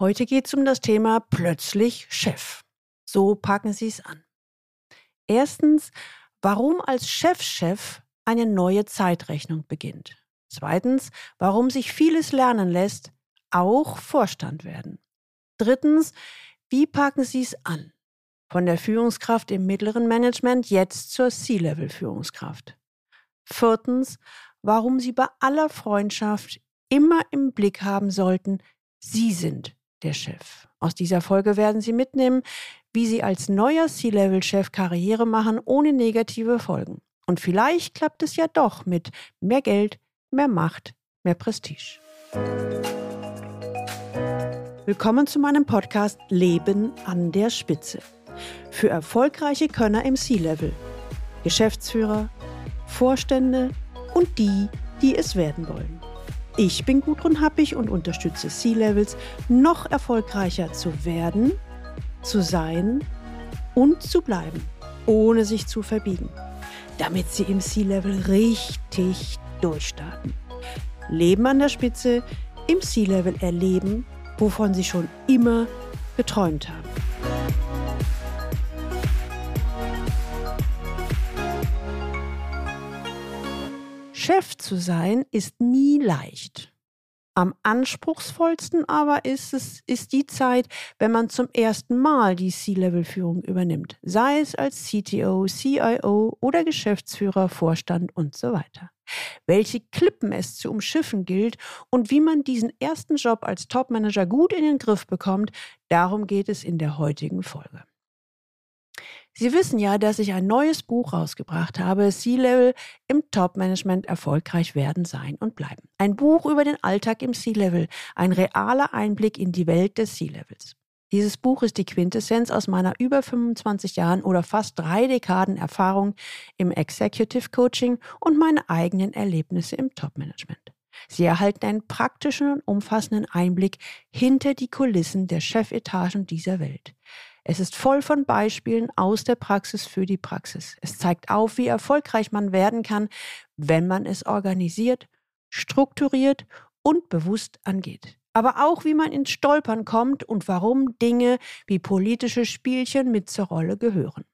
Heute geht es um das Thema Plötzlich Chef. So packen Sie es an. Erstens, warum als Chefchef eine neue Zeitrechnung beginnt. Zweitens, warum sich vieles lernen lässt, auch Vorstand werden. Drittens, wie packen Sie es an? Von der Führungskraft im mittleren Management jetzt zur C-Level-Führungskraft. Viertens, warum Sie bei aller Freundschaft immer im Blick haben sollten, Sie sind der Chef. Aus dieser Folge werden Sie mitnehmen, wie Sie als neuer C-Level-Chef Karriere machen, ohne negative Folgen. Und vielleicht klappt es ja doch mit mehr Geld, mehr Macht, mehr Prestige. Willkommen zu meinem Podcast Leben an der Spitze. Für erfolgreiche Könner im C-Level, Geschäftsführer, Vorstände und die, die es werden wollen. Ich bin Gudrun Happich und unterstütze C-Levels, noch erfolgreicher zu werden, zu sein und zu bleiben, ohne sich zu verbiegen, damit sie im C-Level richtig durchstarten. Leben an der Spitze, im C-Level erleben, wovon sie schon immer geträumt haben. Chef zu sein ist nie leicht. Am anspruchsvollsten aber ist die Zeit, wenn man zum ersten Mal die C-Level-Führung übernimmt, sei es als CTO, CIO oder Geschäftsführer, Vorstand und so weiter. Welche Klippen es zu umschiffen gilt und wie man diesen ersten Job als Top-Manager gut in den Griff bekommt, darum geht es in der heutigen Folge. Sie wissen ja, dass ich ein neues Buch rausgebracht habe, C-Level im Top-Management erfolgreich werden, sein und bleiben. Ein Buch über den Alltag im C-Level, ein realer Einblick in die Welt des C-Levels. Dieses Buch ist die Quintessenz aus meiner über 25 Jahren oder fast 3 Dekaden Erfahrung im Executive Coaching und meine eigenen Erlebnisse im Top-Management. Sie erhalten einen praktischen und umfassenden Einblick hinter die Kulissen der Chefetagen dieser Welt. Es ist voll von Beispielen aus der Praxis für die Praxis. Es zeigt auf, wie erfolgreich man werden kann, wenn man es organisiert, strukturiert und bewusst angeht. Aber auch, wie man ins Stolpern kommt und warum Dinge wie politische Spielchen mit zur Rolle gehören.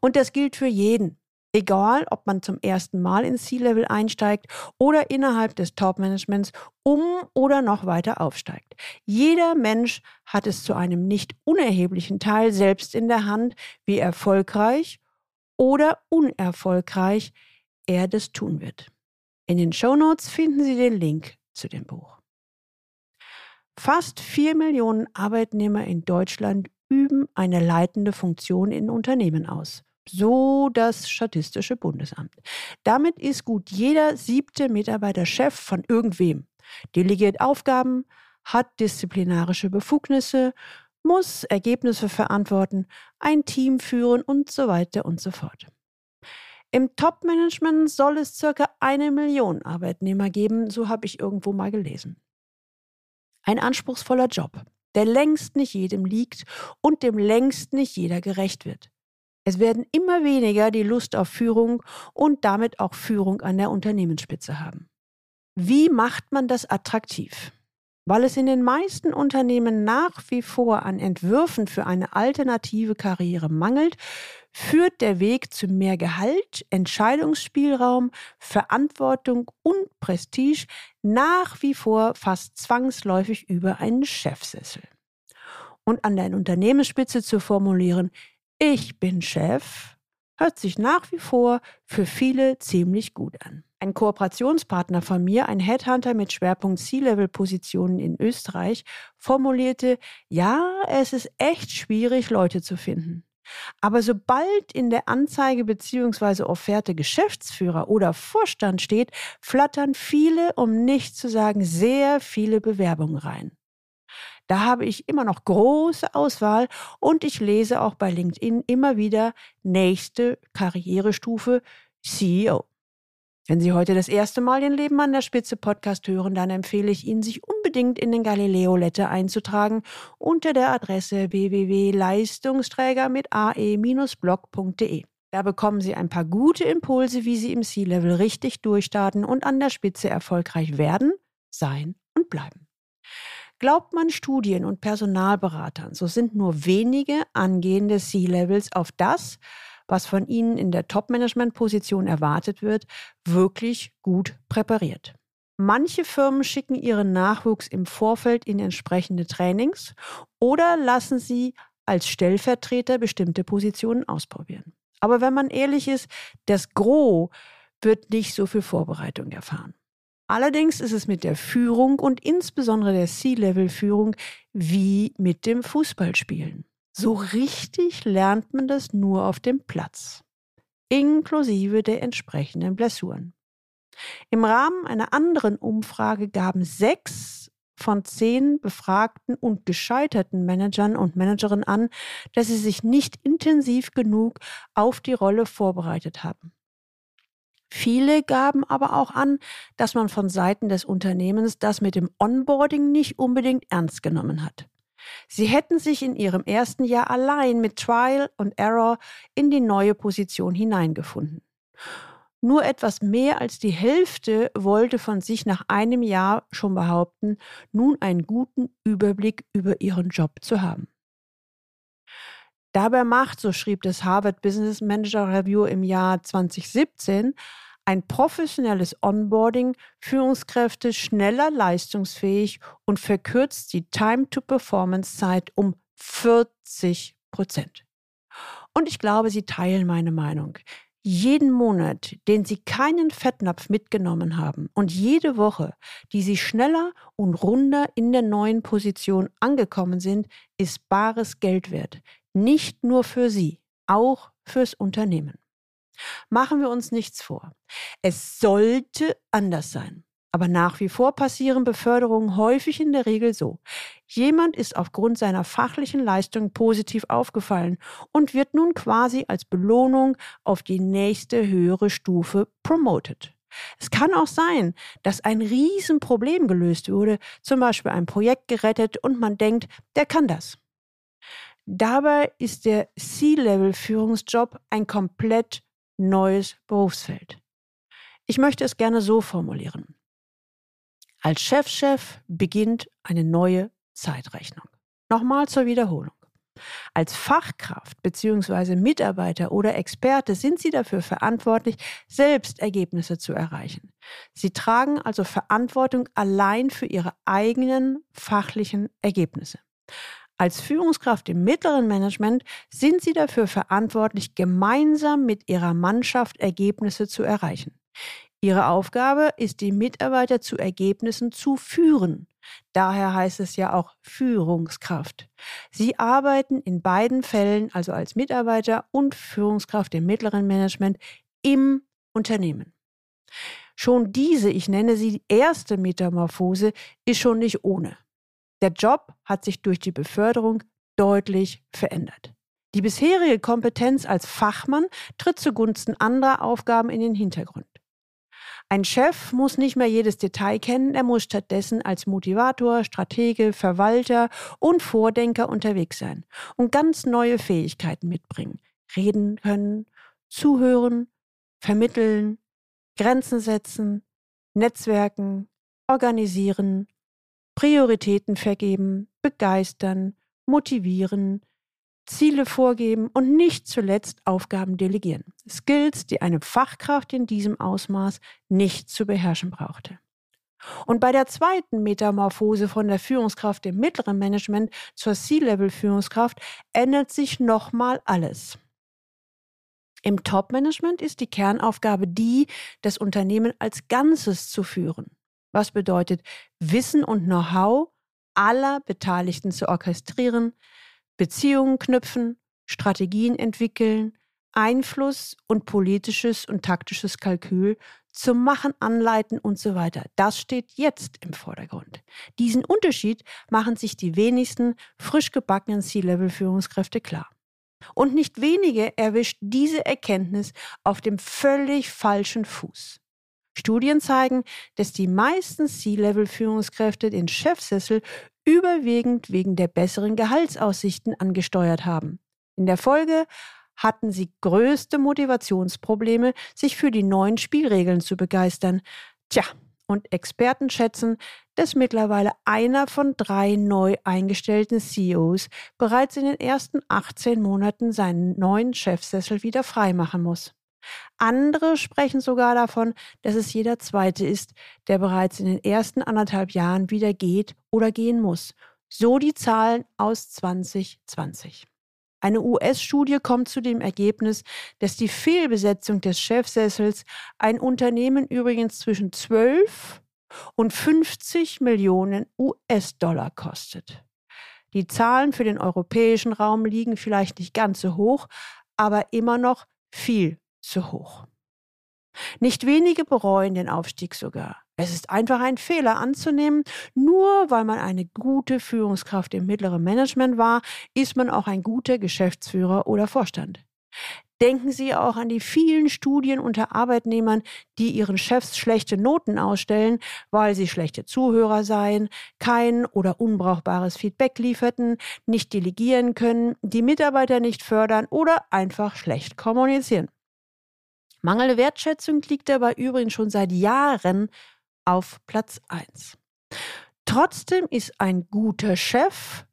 Und das gilt für jeden. Egal, ob man zum ersten Mal ins C-Level einsteigt oder innerhalb des Top-Managements oder noch weiter aufsteigt. Jeder Mensch hat es zu einem nicht unerheblichen Teil selbst in der Hand, wie erfolgreich oder unerfolgreich er das tun wird. In den Shownotes finden Sie den Link zu dem Buch. Fast 4 Millionen Arbeitnehmer in Deutschland üben eine leitende Funktion in Unternehmen aus. So das Statistische Bundesamt. Damit ist gut jeder 7. Mitarbeiter Chef von irgendwem. Delegiert Aufgaben, hat disziplinarische Befugnisse, muss Ergebnisse verantworten, ein Team führen und so weiter und so fort. Im Top-Management soll es ca. 1 Million Arbeitnehmer geben, so habe ich irgendwo mal gelesen. Ein anspruchsvoller Job, der längst nicht jedem liegt und dem längst nicht jeder gerecht wird. Es werden immer weniger die Lust auf Führung und damit auch Führung an der Unternehmensspitze haben. Wie macht man das attraktiv? Weil es in den meisten Unternehmen nach wie vor an Entwürfen für eine alternative Karriere mangelt, führt der Weg zu mehr Gehalt, Entscheidungsspielraum, Verantwortung und Prestige nach wie vor fast zwangsläufig über einen Chefsessel. Und an der Unternehmensspitze zu formulieren, ich bin Chef, hört sich nach wie vor für viele ziemlich gut an. Ein Kooperationspartner von mir, ein Headhunter mit Schwerpunkt C-Level-Positionen in Österreich, formulierte, ja, es ist echt schwierig, Leute zu finden. Aber sobald in der Anzeige bzw. Offerte Geschäftsführer oder Vorstand steht, flattern viele, um nicht zu sagen sehr viele Bewerbungen rein. Da habe ich immer noch große Auswahl und ich lese auch bei LinkedIn immer wieder nächste Karrierestufe CEO. Wenn Sie heute das erste Mal den Leben an der Spitze Podcast hören, dann empfehle ich Ihnen, sich unbedingt in den Galileo Letter einzutragen unter der Adresse www.leistungsträger-blog.de. Da bekommen Sie ein paar gute Impulse, wie Sie im C-Level richtig durchstarten und an der Spitze erfolgreich werden, sein und bleiben. Glaubt man Studien und Personalberatern, so sind nur wenige angehende C-Levels auf das, was von ihnen in der Top-Management-Position erwartet wird, wirklich gut präpariert. Manche Firmen schicken ihren Nachwuchs im Vorfeld in entsprechende Trainings oder lassen sie als Stellvertreter bestimmte Positionen ausprobieren. Aber wenn man ehrlich ist, das Gros wird nicht so viel Vorbereitung erfahren. Allerdings ist es mit der Führung und insbesondere der C-Level-Führung wie mit dem Fußballspielen. So richtig lernt man das nur auf dem Platz, inklusive der entsprechenden Blessuren. Im Rahmen einer anderen Umfrage gaben 6 von 10 befragten und gescheiterten Managern und Managerinnen an, dass sie sich nicht intensiv genug auf die Rolle vorbereitet haben. Viele gaben aber auch an, dass man von Seiten des Unternehmens das mit dem Onboarding nicht unbedingt ernst genommen hat. Sie hätten sich in ihrem ersten Jahr allein mit Trial and Error in die neue Position hineingefunden. Nur etwas mehr als die Hälfte wollte von sich nach einem Jahr schon behaupten, nun einen guten Überblick über ihren Job zu haben. Dabei macht, so schrieb das Harvard Business Manager Review im Jahr 2017, ein professionelles Onboarding Führungskräfte schneller leistungsfähig und verkürzt die Time-to-Performance-Zeit um 40%. Und ich glaube, Sie teilen meine Meinung. Jeden Monat, den Sie keinen Fettnapf mitgenommen haben und jede Woche, die Sie schneller und runder in der neuen Position angekommen sind, ist bares Geld wert. Nicht nur für Sie, auch fürs Unternehmen. Machen wir uns nichts vor. Es sollte anders sein. Aber nach wie vor passieren Beförderungen häufig in der Regel so. Jemand ist aufgrund seiner fachlichen Leistung positiv aufgefallen und wird nun quasi als Belohnung auf die nächste höhere Stufe promoted. Es kann auch sein, dass ein Riesenproblem gelöst wurde, zum Beispiel ein Projekt gerettet und man denkt, der kann das. Dabei ist der C-Level-Führungsjob ein komplett neues Berufsfeld. Ich möchte es gerne so formulieren. Als Chefchef beginnt eine neue Zeitrechnung. Nochmal zur Wiederholung. Als Fachkraft bzw. Mitarbeiter oder Experte sind Sie dafür verantwortlich, selbst Ergebnisse zu erreichen. Sie tragen also Verantwortung allein für Ihre eigenen fachlichen Ergebnisse. Als Führungskraft im mittleren Management sind Sie dafür verantwortlich, gemeinsam mit Ihrer Mannschaft Ergebnisse zu erreichen. Ihre Aufgabe ist, die Mitarbeiter zu Ergebnissen zu führen. Daher heißt es ja auch Führungskraft. Sie arbeiten in beiden Fällen, also als Mitarbeiter und Führungskraft im mittleren Management, im Unternehmen. Schon diese, ich nenne sie die erste Metamorphose, ist schon nicht ohne. Der Job hat sich durch die Beförderung deutlich verändert. Die bisherige Kompetenz als Fachmann tritt zugunsten anderer Aufgaben in den Hintergrund. Ein Chef muss nicht mehr jedes Detail kennen, er muss stattdessen als Motivator, Stratege, Verwalter und Vordenker unterwegs sein und ganz neue Fähigkeiten mitbringen. Reden können, zuhören, vermitteln, Grenzen setzen, netzwerken, organisieren, Prioritäten vergeben, begeistern, motivieren, Ziele vorgeben und nicht zuletzt Aufgaben delegieren. Skills, die eine Fachkraft in diesem Ausmaß nicht zu beherrschen brauchte. Und bei der zweiten Metamorphose von der Führungskraft im mittleren Management zur C-Level-Führungskraft ändert sich nochmal alles. Im Top-Management ist die Kernaufgabe die, das Unternehmen als Ganzes zu führen. Was bedeutet, Wissen und Know-how aller Beteiligten zu orchestrieren, Beziehungen knüpfen, Strategien entwickeln, Einfluss und politisches und taktisches Kalkül zum Machen, Anleiten und so weiter. Das steht jetzt im Vordergrund. Diesen Unterschied machen sich die wenigsten frisch gebackenen C-Level-Führungskräfte klar. Und nicht wenige erwischt diese Erkenntnis auf dem völlig falschen Fuß. Studien zeigen, dass die meisten C-Level-Führungskräfte den Chefsessel überwiegend wegen der besseren Gehaltsaussichten angesteuert haben. In der Folge hatten sie größte Motivationsprobleme, sich für die neuen Spielregeln zu begeistern. Tja, Und Experten schätzen, dass mittlerweile einer von 3 neu eingestellten CEOs bereits in den ersten 18 Monaten seinen neuen Chefsessel wieder freimachen muss. Andere sprechen sogar davon, dass es jeder Zweite ist, der bereits in den ersten 1,5 Jahren wieder geht oder gehen muss. So die Zahlen aus 2020. Eine US-Studie kommt zu dem Ergebnis, dass die Fehlbesetzung des Chefsessels ein Unternehmen übrigens zwischen 12 und 50 Millionen US-Dollar kostet. Die Zahlen für den europäischen Raum liegen vielleicht nicht ganz so hoch, aber immer noch viel zu hoch. Nicht wenige bereuen den Aufstieg sogar. Es ist einfach ein Fehler anzunehmen, nur weil man eine gute Führungskraft im mittleren Management war, ist man auch ein guter Geschäftsführer oder Vorstand. Denken Sie auch an die vielen Studien unter Arbeitnehmern, die ihren Chefs schlechte Noten ausstellen, weil sie schlechte Zuhörer seien, kein oder unbrauchbares Feedback lieferten, nicht delegieren können, die Mitarbeiter nicht fördern oder einfach schlecht kommunizieren. Mangelnde Wertschätzung liegt dabei übrigens schon seit Jahren auf Platz 1. Trotzdem ist ein guter Chef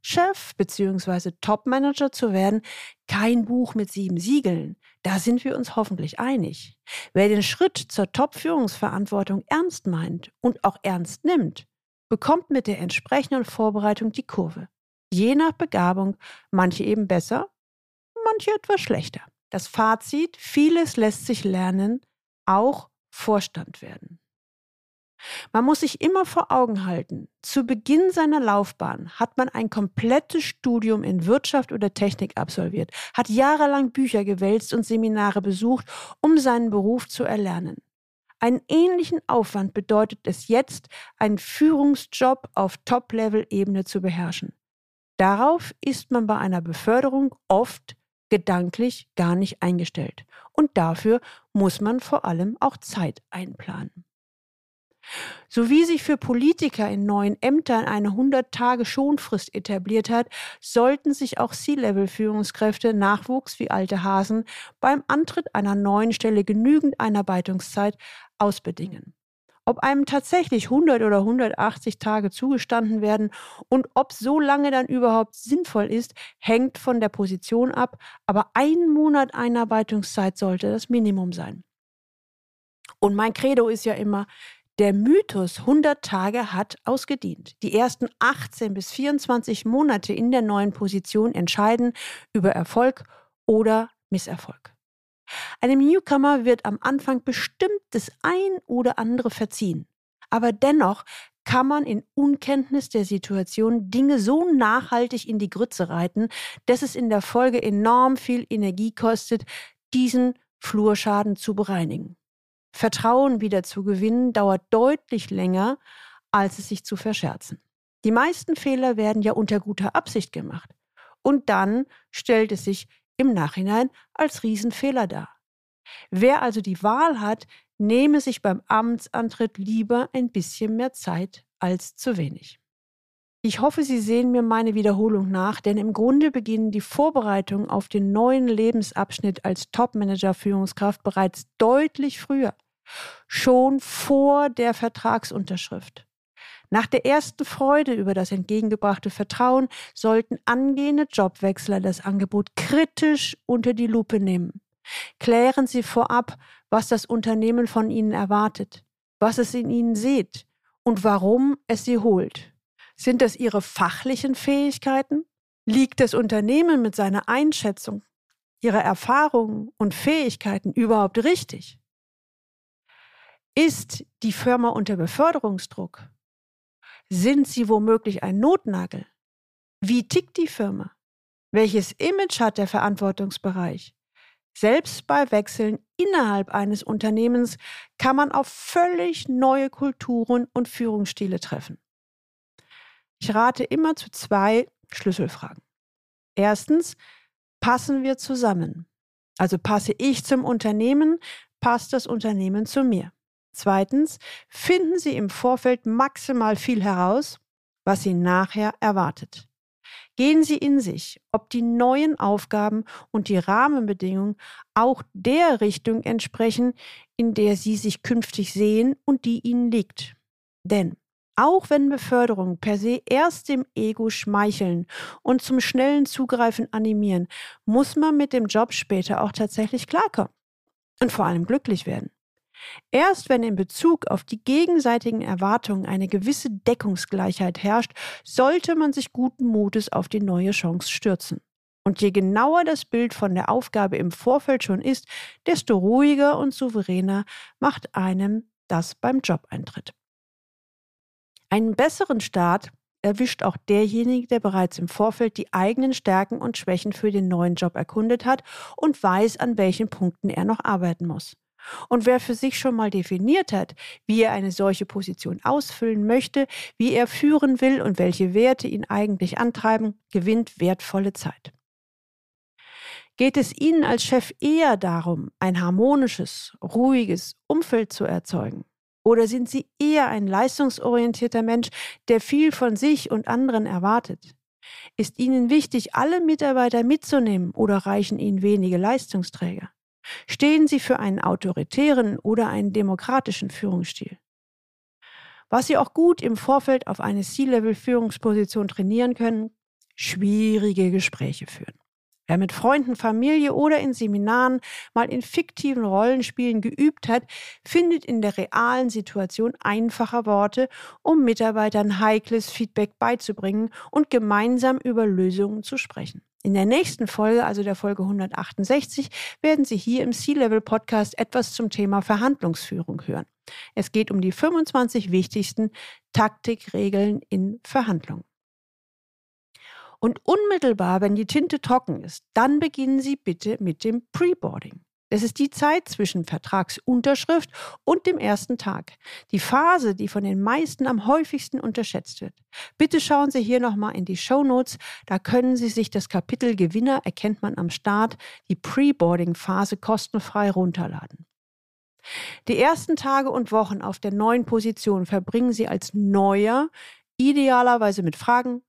bzw. Top-Manager zu werden, kein Buch mit 7 Siegeln. Da sind wir uns hoffentlich einig. Wer den Schritt zur Top-Führungsverantwortung ernst meint und auch ernst nimmt, bekommt mit der entsprechenden Vorbereitung die Kurve. Je nach Begabung, manche eben besser, manche etwas schlechter. Das Fazit: Vieles lässt sich lernen, auch Vorstand werden. Man muss sich immer vor Augen halten, zu Beginn seiner Laufbahn hat man ein komplettes Studium in Wirtschaft oder Technik absolviert, hat jahrelang Bücher gewälzt und Seminare besucht, um seinen Beruf zu erlernen. Einen ähnlichen Aufwand bedeutet es jetzt, einen Führungsjob auf Top-Level-Ebene zu beherrschen. Darauf ist man bei einer Beförderung oft gedanklich gar nicht eingestellt. Und dafür muss man vor allem auch Zeit einplanen. So wie sich für Politiker in neuen Ämtern eine 100-Tage-Schonfrist etabliert hat, sollten sich auch C-Level-Führungskräfte, Nachwuchs wie alte Hasen, beim Antritt einer neuen Stelle genügend Einarbeitungszeit ausbedingen. Ob einem tatsächlich 100 oder 180 Tage zugestanden werden und ob so lange dann überhaupt sinnvoll ist, hängt von der Position ab, aber 1 Monat Einarbeitungszeit sollte das Minimum sein. Und mein Credo ist ja immer, der Mythos 100 Tage hat ausgedient. Die ersten 18 bis 24 Monate in der neuen Position entscheiden über Erfolg oder Misserfolg. Einem Newcomer wird am Anfang bestimmt das ein oder andere verziehen. Aber dennoch kann man in Unkenntnis der Situation Dinge so nachhaltig in die Grütze reiten, dass es in der Folge enorm viel Energie kostet, diesen Flurschaden zu bereinigen. Vertrauen wieder zu gewinnen dauert deutlich länger, als es sich zu verscherzen. Die meisten Fehler werden ja unter guter Absicht gemacht. Und dann stellt es sich im Nachhinein als Riesenfehler dar. Wer also die Wahl hat, nehme sich beim Amtsantritt lieber ein bisschen mehr Zeit als zu wenig. Ich hoffe, Sie sehen mir meine Wiederholung nach, denn im Grunde beginnen die Vorbereitungen auf den neuen Lebensabschnitt als Top-Manager-Führungskraft bereits deutlich früher, schon vor der Vertragsunterschrift. Nach der ersten Freude über das entgegengebrachte Vertrauen sollten angehende Jobwechsler das Angebot kritisch unter die Lupe nehmen. Klären Sie vorab, was das Unternehmen von Ihnen erwartet, was es in Ihnen sieht und warum es Sie holt. Sind das Ihre fachlichen Fähigkeiten? Liegt das Unternehmen mit seiner Einschätzung, Ihrer Erfahrungen und Fähigkeiten überhaupt richtig? Ist die Firma unter Beförderungsdruck? Sind Sie womöglich ein Notnagel? Wie tickt die Firma? Welches Image hat der Verantwortungsbereich? Selbst bei Wechseln innerhalb eines Unternehmens kann man auf völlig neue Kulturen und Führungsstile treffen. Ich rate immer zu 2 Schlüsselfragen. Erstens, passen wir zusammen? Also passe ich zum Unternehmen, passt das Unternehmen zu mir? Zweitens, finden Sie im Vorfeld maximal viel heraus, was Sie nachher erwartet. Gehen Sie in sich, ob die neuen Aufgaben und die Rahmenbedingungen auch der Richtung entsprechen, in der Sie sich künftig sehen und die Ihnen liegt. Denn auch wenn Beförderungen per se erst dem Ego schmeicheln und zum schnellen Zugreifen animieren, muss man mit dem Job später auch tatsächlich klarkommen und vor allem glücklich werden. Erst wenn in Bezug auf die gegenseitigen Erwartungen eine gewisse Deckungsgleichheit herrscht, sollte man sich guten Mutes auf die neue Chance stürzen. Und je genauer das Bild von der Aufgabe im Vorfeld schon ist, desto ruhiger und souveräner macht einem das beim Jobeintritt. Einen besseren Start erwischt auch derjenige, der bereits im Vorfeld die eigenen Stärken und Schwächen für den neuen Job erkundet hat und weiß, an welchen Punkten er noch arbeiten muss. Und wer für sich schon mal definiert hat, wie er eine solche Position ausfüllen möchte, wie er führen will und welche Werte ihn eigentlich antreiben, gewinnt wertvolle Zeit. Geht es Ihnen als Chef eher darum, ein harmonisches, ruhiges Umfeld zu erzeugen? Oder sind Sie eher ein leistungsorientierter Mensch, der viel von sich und anderen erwartet? Ist Ihnen wichtig, alle Mitarbeiter mitzunehmen oder reichen Ihnen wenige Leistungsträger? Stehen Sie für einen autoritären oder einen demokratischen Führungsstil? Was Sie auch gut im Vorfeld auf eine C-Level-Führungsposition trainieren können: schwierige Gespräche führen. Wer mit Freunden, Familie oder in Seminaren mal in fiktiven Rollenspielen geübt hat, findet in der realen Situation einfacher Worte, um Mitarbeitern heikles Feedback beizubringen und gemeinsam über Lösungen zu sprechen. In der nächsten Folge, also der Folge 168, werden Sie hier im C-Level-Podcast etwas zum Thema Verhandlungsführung hören. Es geht um die 25 wichtigsten Taktikregeln in Verhandlungen. Und unmittelbar, wenn die Tinte trocken ist, dann beginnen Sie bitte mit dem Preboarding. Das ist die Zeit zwischen Vertragsunterschrift und dem ersten Tag. Die Phase, die von den meisten am häufigsten unterschätzt wird. Bitte schauen Sie hier nochmal in die Shownotes. Da können Sie sich das Kapitel Gewinner erkennt man am Start, die Preboarding-Phase kostenfrei runterladen. Die ersten Tage und Wochen auf der neuen Position verbringen Sie als Neuer, idealerweise mit Fragen.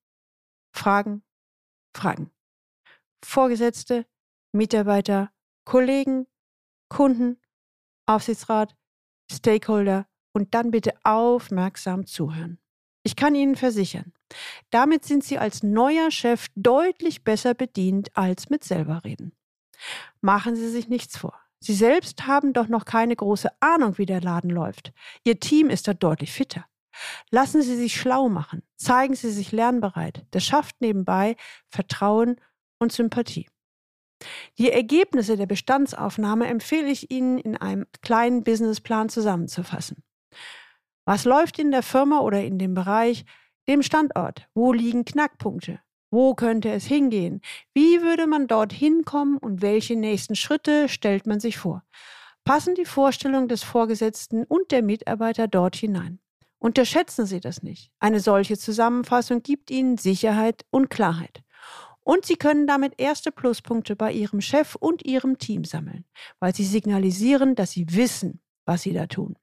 Vorgesetzte, Mitarbeiter, Kollegen, Kunden, Aufsichtsrat, Stakeholder und dann bitte aufmerksam zuhören. Ich kann Ihnen versichern, damit sind Sie als neuer Chef deutlich besser bedient als mit selber reden. Machen Sie sich nichts vor. Sie selbst haben doch noch keine große Ahnung, wie der Laden läuft. Ihr Team ist da deutlich fitter. Lassen Sie sich schlau machen, zeigen Sie sich lernbereit. Das schafft nebenbei Vertrauen und Sympathie. Die Ergebnisse der Bestandsaufnahme empfehle ich Ihnen in einem kleinen Businessplan zusammenzufassen. Was läuft in der Firma oder in dem Bereich, dem Standort? Wo liegen Knackpunkte? Wo könnte es hingehen? Wie würde man dorthin kommen und welche nächsten Schritte stellt man sich vor? Passen die Vorstellungen des Vorgesetzten und der Mitarbeiter dort hinein? Unterschätzen Sie das nicht. Eine solche Zusammenfassung gibt Ihnen Sicherheit und Klarheit. Und Sie können damit erste Pluspunkte bei Ihrem Chef und Ihrem Team sammeln, weil Sie signalisieren, dass Sie wissen, was Sie da tun.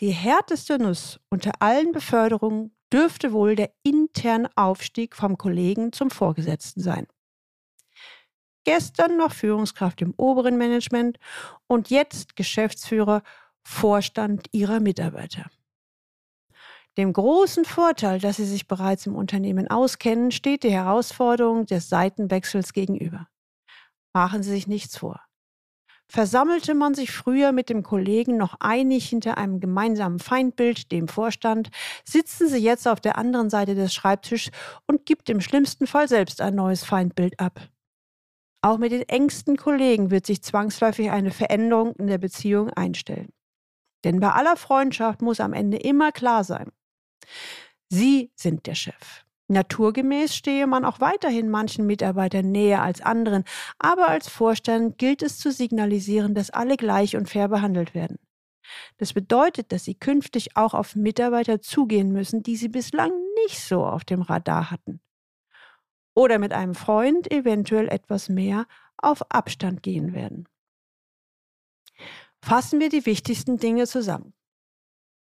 Die härteste Nuss unter allen Beförderungen dürfte wohl der interne Aufstieg vom Kollegen zum Vorgesetzten sein. Gestern noch Führungskraft im oberen Management und jetzt Geschäftsführer, Vorstand Ihrer Mitarbeiter. Dem großen Vorteil, dass Sie sich bereits im Unternehmen auskennen, steht die Herausforderung des Seitenwechsels gegenüber. Machen Sie sich nichts vor. Versammelte man sich früher mit dem Kollegen noch einig hinter einem gemeinsamen Feindbild, dem Vorstand, sitzen Sie jetzt auf der anderen Seite des Schreibtisches und gibt im schlimmsten Fall selbst ein neues Feindbild ab. Auch mit den engsten Kollegen wird sich zwangsläufig eine Veränderung in der Beziehung einstellen. Denn bei aller Freundschaft muss am Ende immer klar sein: Sie sind der Chef. Naturgemäß stehe man auch weiterhin manchen Mitarbeitern näher als anderen, aber als Vorstand gilt es zu signalisieren, dass alle gleich und fair behandelt werden. Das bedeutet, dass Sie künftig auch auf Mitarbeiter zugehen müssen, die Sie bislang nicht so auf dem Radar hatten. Oder mit einem Freund eventuell etwas mehr auf Abstand gehen werden. Fassen wir die wichtigsten Dinge zusammen.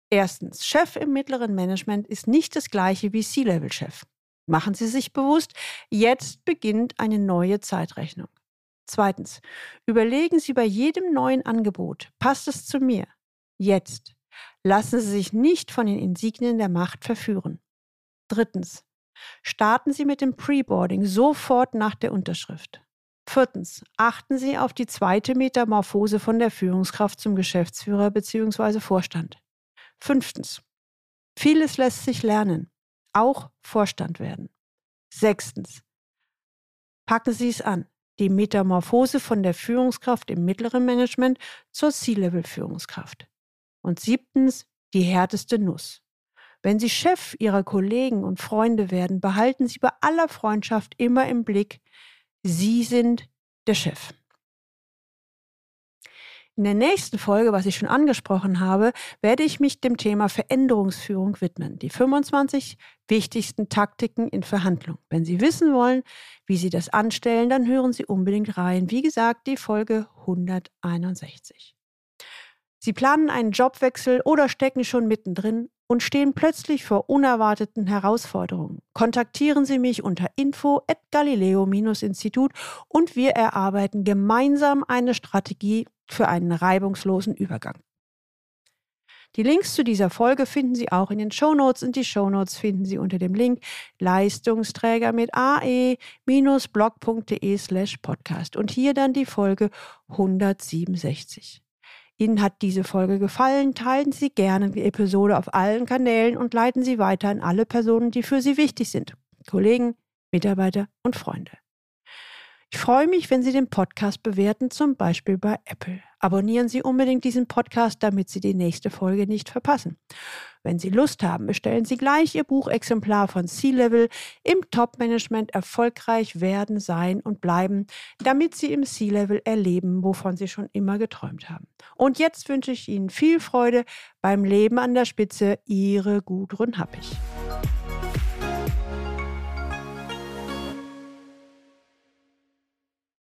Erstens, Chef im mittleren Management ist nicht das gleiche wie C-Level-Chef. Machen Sie sich bewusst, jetzt beginnt eine neue Zeitrechnung. Zweitens, überlegen Sie bei jedem neuen Angebot, passt es zu mir? Jetzt. Lassen Sie sich nicht von den Insignien der Macht verführen. 3. Starten Sie mit dem Preboarding sofort nach der Unterschrift. 4. Achten Sie auf die zweite Metamorphose von der Führungskraft zum Geschäftsführer bzw. Vorstand. 5. Vieles lässt sich lernen, auch Vorstand werden. 6. Packen Sie es an, die Metamorphose von der Führungskraft im mittleren Management zur C-Level-Führungskraft. Und 7. Die härteste Nuss. Wenn Sie Chef Ihrer Kollegen und Freunde werden, behalten Sie bei aller Freundschaft immer im Blick, Sie sind der Chef. In der nächsten Folge, was ich schon angesprochen habe, werde ich mich dem Thema Veränderungsführung widmen. Die 25 wichtigsten Taktiken in Verhandlungen. Wenn Sie wissen wollen, wie Sie das anstellen, dann hören Sie unbedingt rein. Wie gesagt, die Folge 161. Sie planen einen Jobwechsel oder stecken schon mittendrin und stehen plötzlich vor unerwarteten Herausforderungen. Kontaktieren Sie mich unter info@galileo-institut und wir erarbeiten gemeinsam eine Strategie für einen reibungslosen Übergang. Die Links zu dieser Folge finden Sie auch in den Shownotes und die Shownotes finden Sie unter dem Link Leistungsträger mit ae-blog.de/podcast und hier dann die Folge 167. Ihnen hat diese Folge gefallen, teilen Sie gerne die Episode auf allen Kanälen und leiten Sie weiter an alle Personen, die für Sie wichtig sind. Kollegen, Mitarbeiter und Freunde. Ich freue mich, wenn Sie den Podcast bewerten, zum Beispiel bei Apple. Abonnieren Sie unbedingt diesen Podcast, damit Sie die nächste Folge nicht verpassen. Wenn Sie Lust haben, bestellen Sie gleich Ihr Buchexemplar von C-Level im Top-Management erfolgreich werden, sein und bleiben, damit Sie im C-Level erleben, wovon Sie schon immer geträumt haben. Und jetzt wünsche ich Ihnen viel Freude beim Leben an der Spitze. Ihre Gudrun Happich.